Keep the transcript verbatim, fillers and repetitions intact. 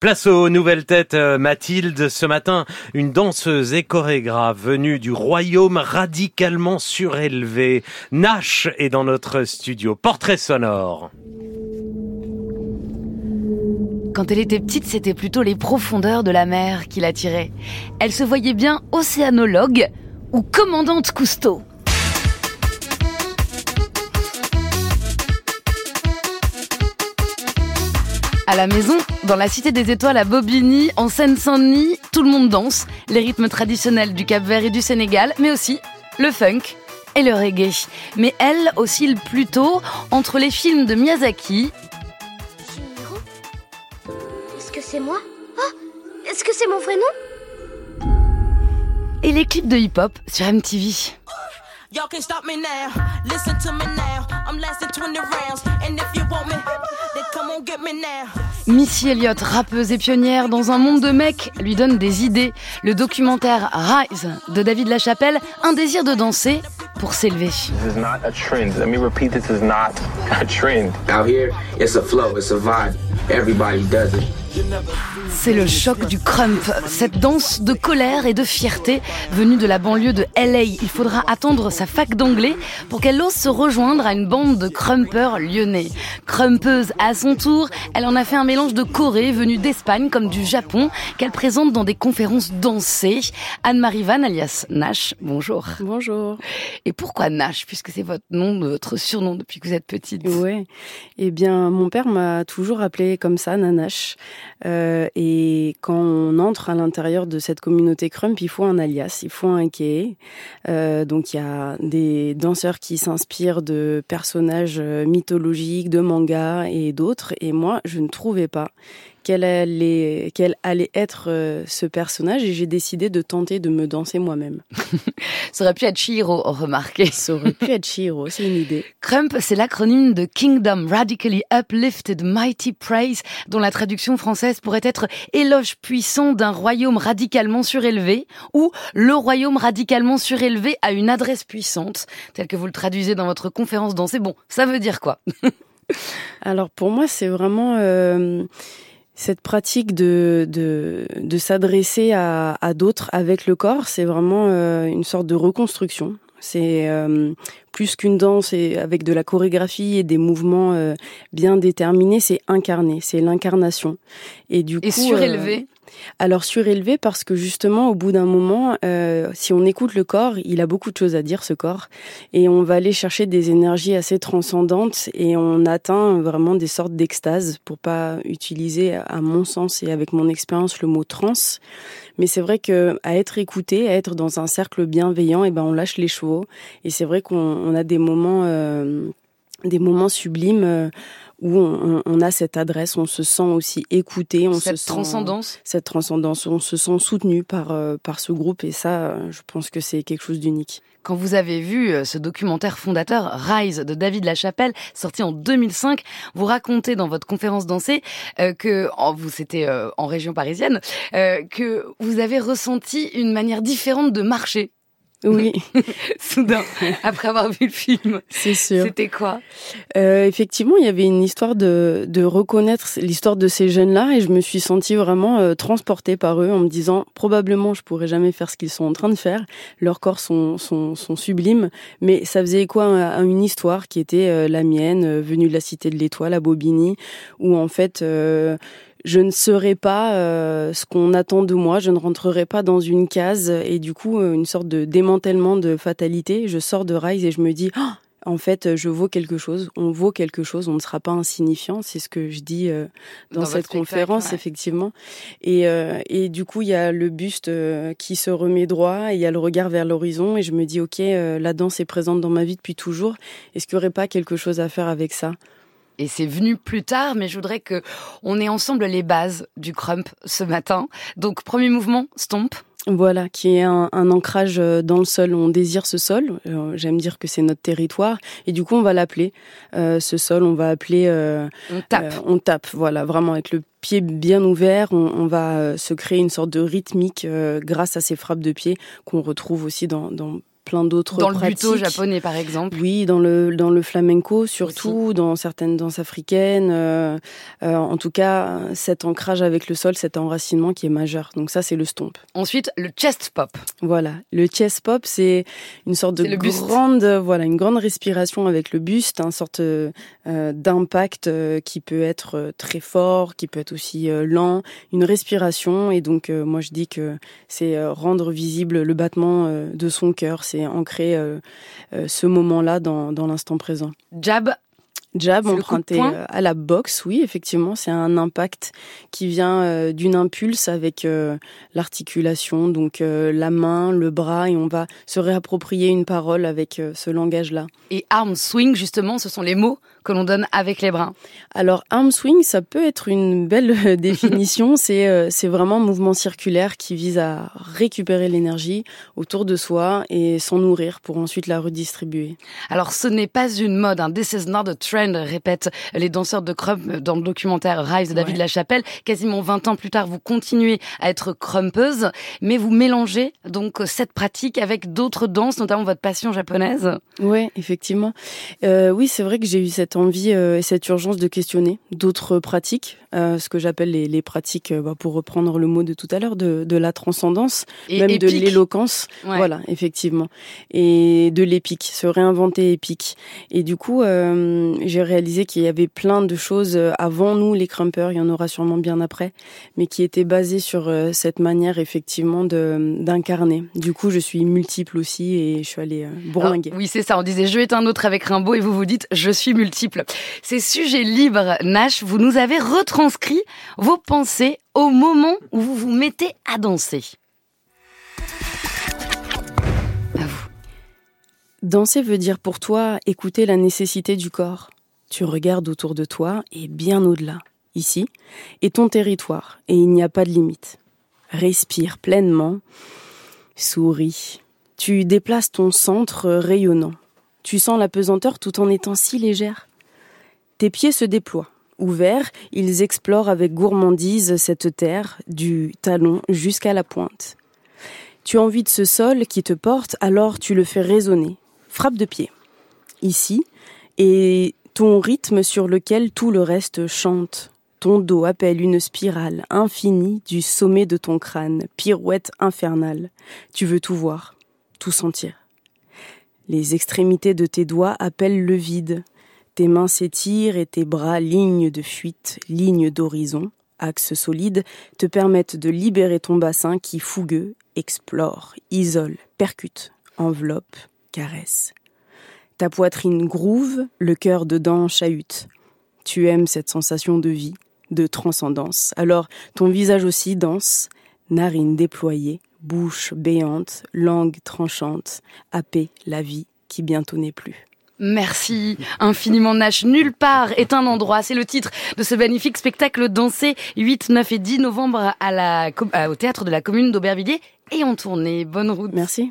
Place aux nouvelles têtes, Mathilde. Ce matin, une danseuse et chorégraphe venue du royaume radicalement surélevé. Nach est dans notre studio. Portrait sonore. Quand elle était petite, c'était plutôt les profondeurs de la mer qui l'attiraient. Elle se voyait bien océanologue ou commandante Cousteau. À la maison, dans la Cité des Étoiles à Bobigny, en Seine-Saint-Denis, tout le monde danse. Les rythmes traditionnels du Cap-Vert et du Sénégal, mais aussi le funk et le reggae. Mais elle oscille plutôt entre les films de Miyazaki... Chihiro ? Est-ce que c'est moi ? Oh ! Est-ce que c'est mon vrai nom ? Et les clips de hip-hop sur M T V. Y'all can stop me now, listen to me now, I'm lasting twenty rounds, and if you want me, then come on get me now. Missy Elliott, rappeuse et pionnière dans un monde de mecs, lui donne des idées. Le documentaire Rise de David Lachapelle, un désir de danser pour s'élever. This is not a trend. Let me repeat, this is not a trend. Out here, it's a flow, it's a vibe. Everybody does it. C'est le choc du Krump, cette danse de colère et de fierté venue de la banlieue de L A. Il faudra attendre sa fac d'anglais pour qu'elle ose se rejoindre à une bande de Krumpers lyonnais. Krumpeuse à son tour, elle en a fait un mélange de Corée venue d'Espagne comme du Japon qu'elle présente dans des conférences dansées. Anne-Marie Van alias Nach, bonjour. Bonjour. Et pourquoi Nach, puisque c'est votre nom, votre surnom depuis que vous êtes petite? Oui, eh bien mon père m'a toujours appelée comme ça, Nanache. Euh, et quand on entre à l'intérieur de cette communauté Krump, il faut un alias, il faut un aka. Euh, donc il y a des danseurs qui s'inspirent de personnages mythologiques, de mangas et d'autres. Et moi, je ne trouvais pas quel allait, quel allait être ce personnage et j'ai décidé de tenter de me danser moi-même. Ça aurait pu être Chihiro, remarquez. Ça aurait pu être Chihiro, c'est une idée. Krump, c'est l'acronyme de Kingdom Radically Uplifted Mighty Praise, dont la traduction française pourrait être éloge puissant d'un royaume radicalement surélevé ou le royaume radicalement surélevé à une adresse puissante, tel que vous le traduisez dans votre conférence dansée. Bon, ça veut dire quoi? Alors pour moi, c'est vraiment... Euh... Cette pratique de, de, de s'adresser à, à d'autres avec le corps, c'est vraiment euh, une sorte de reconstruction. C'est euh, plus qu'une danse et avec de la chorégraphie et des mouvements euh, bien déterminés, c'est incarné, c'est l'incarnation. Et du coup, et surélevé euh, alors surélevé parce que justement au bout d'un moment, euh, si on écoute le corps, il a beaucoup de choses à dire ce corps et on va aller chercher des énergies assez transcendantes et on atteint vraiment des sortes d'extase pour pas utiliser à mon sens et avec mon expérience le mot trans, mais c'est vrai que à être écouté, à être dans un cercle bienveillant, et ben on lâche les chevaux et c'est vrai qu'on on a des moments euh, des moments sublimes euh, où on, on a cette adresse, on se sent aussi écouté, on cette se sent, transcendance, cette transcendance, on se sent soutenu par euh, par ce groupe et ça, je pense que c'est quelque chose d'unique. Quand vous avez vu ce documentaire fondateur Rise de David Lachapelle, sorti en deux mille cinq, vous racontez dans votre conférence dansée euh, que oh, vous c'était euh, en région parisienne, euh, que vous avez ressenti une manière différente de marcher. Oui, soudain, après avoir vu le film. C'est sûr. C'était quoi ? euh, Effectivement, il y avait une histoire de, de reconnaître l'histoire de ces jeunes-là et je me suis sentie vraiment euh, transportée par eux en me disant probablement je pourrais jamais faire ce qu'ils sont en train de faire. Leurs corps sont, sont, sont sublimes, mais ça faisait écho à, à une histoire qui était euh, la mienne, euh, venue de la Cité de l'Étoile à Bobigny, où en fait... Euh, Je ne serai pas euh, ce qu'on attend de moi, je ne rentrerai pas dans une case et du coup une sorte de démantèlement de fatalité. Je sors de Rise et je me dis oh, « en fait, je vaux quelque chose, on vaut quelque chose, on ne sera pas insignifiant », c'est ce que je dis euh, dans, dans cette conférence, ouais. Effectivement. Et, euh, et du coup, il y a le buste euh, qui se remet droit et il y a le regard vers l'horizon et je me dis « ok, euh, la danse est présente dans ma vie depuis toujours, est-ce qu'il n'y aurait pas quelque chose à faire avec ça ?» Et c'est venu plus tard, mais je voudrais que on ait ensemble les bases du Krump ce matin. Donc, premier mouvement, stomp. Voilà, qui est un, un ancrage dans le sol. On désire ce sol. J'aime dire que c'est notre territoire. Et du coup, on va l'appeler. Euh, ce sol, on va appeler... Euh, on tape. Euh, on tape, voilà, vraiment avec le pied bien ouvert. On, on va se créer une sorte de rythmique euh, grâce à ces frappes de pied qu'on retrouve aussi dans... dans plein d'autres dans pratiques. Dans le buto japonais, par exemple. Oui, dans le dans le flamenco, surtout aussi. Dans certaines danses africaines. Euh, euh, en tout cas, cet ancrage avec le sol, cet enracinement qui est majeur. Donc ça, c'est le stomp. Ensuite, le chest pop. Voilà, le chest pop, c'est une sorte de grande, voilà, une grande respiration avec le buste, une sorte euh, d'impact euh, qui peut être très fort, qui peut être aussi euh, lent, une respiration. Et donc, euh, moi, je dis que c'est euh, rendre visible le battement euh, de son cœur, c'est ancrer euh, euh, ce moment-là dans, dans l'instant présent. Jab. Jab, emprunté à la boxe, oui, effectivement, c'est un impact qui vient d'une impulse avec l'articulation, donc la main, le bras, et on va se réapproprier une parole avec ce langage-là. Et arm swing, justement, ce sont les mots que l'on donne avec les bras. Alors, arm swing, ça peut être une belle définition, c'est, c'est vraiment un mouvement circulaire qui vise à récupérer l'énergie autour de soi et s'en nourrir pour ensuite la redistribuer. Alors, ce n'est pas une mode, hein. This is not a trend. Répètent les danseurs de Krump dans le documentaire Rise de David ouais. Lachapelle. Quasiment vingt ans plus tard, vous continuez à être Krumpeuse, mais vous mélangez donc cette pratique avec d'autres danses, notamment votre passion japonaise. Ouais, effectivement. Euh, oui, c'est vrai que j'ai eu cette envie euh, et cette urgence de questionner d'autres pratiques, euh, ce que j'appelle les, les pratiques, euh, pour reprendre le mot de tout à l'heure, de, de la transcendance, et même épique. De l'éloquence. Ouais. Voilà, effectivement. Et de l'épique, se réinventer épique. Et du coup, euh, j'ai réalisé qu'il y avait plein de choses avant nous, les Krumpers, il y en aura sûrement bien après, mais qui étaient basées sur cette manière, effectivement, de, d'incarner. Du coup, je suis multiple aussi et je suis allée bourlinguer. Oui, c'est ça, on disait « je est un autre » avec Rimbaud et vous vous dites « je suis multiple ». Ces sujets libres, Nach, vous nous avez retranscrit vos pensées au moment où vous vous mettez à danser. Danser veut dire pour toi écouter la nécessité du corps. Tu regardes autour de toi et bien au-delà. Ici est ton territoire et il n'y a pas de limite. Respire pleinement, souris. Tu déplaces ton centre rayonnant. Tu sens la pesanteur tout en étant si légère. Tes pieds se déploient. Ouverts, ils explorent avec gourmandise cette terre, du talon jusqu'à la pointe. Tu as envie de ce sol qui te porte, alors tu le fais résonner. Frappe de pied. Ici est ton rythme sur lequel tout le reste chante. Ton dos appelle une spirale infinie du sommet de ton crâne, pirouette infernale. Tu veux tout voir, tout sentir. Les extrémités de tes doigts appellent le vide. Tes mains s'étirent et tes bras, lignes de fuite, lignes d'horizon, axes solides, te permettent de libérer ton bassin qui, fougueux, explore, isole, percute, enveloppe, caresse. Ta poitrine groove, le cœur dedans chahute. Tu aimes cette sensation de vie, de transcendance. Alors, ton visage aussi danse, narines déployées, bouche béante, langue tranchante, happée la vie qui bientôt n'est plus. Merci infiniment, Nach. Nulle part est un endroit. C'est le titre de ce magnifique spectacle dansé huit, neuf et dix novembre à la, au théâtre de la commune d'Aubervilliers et en tournée. Bonne route. Merci.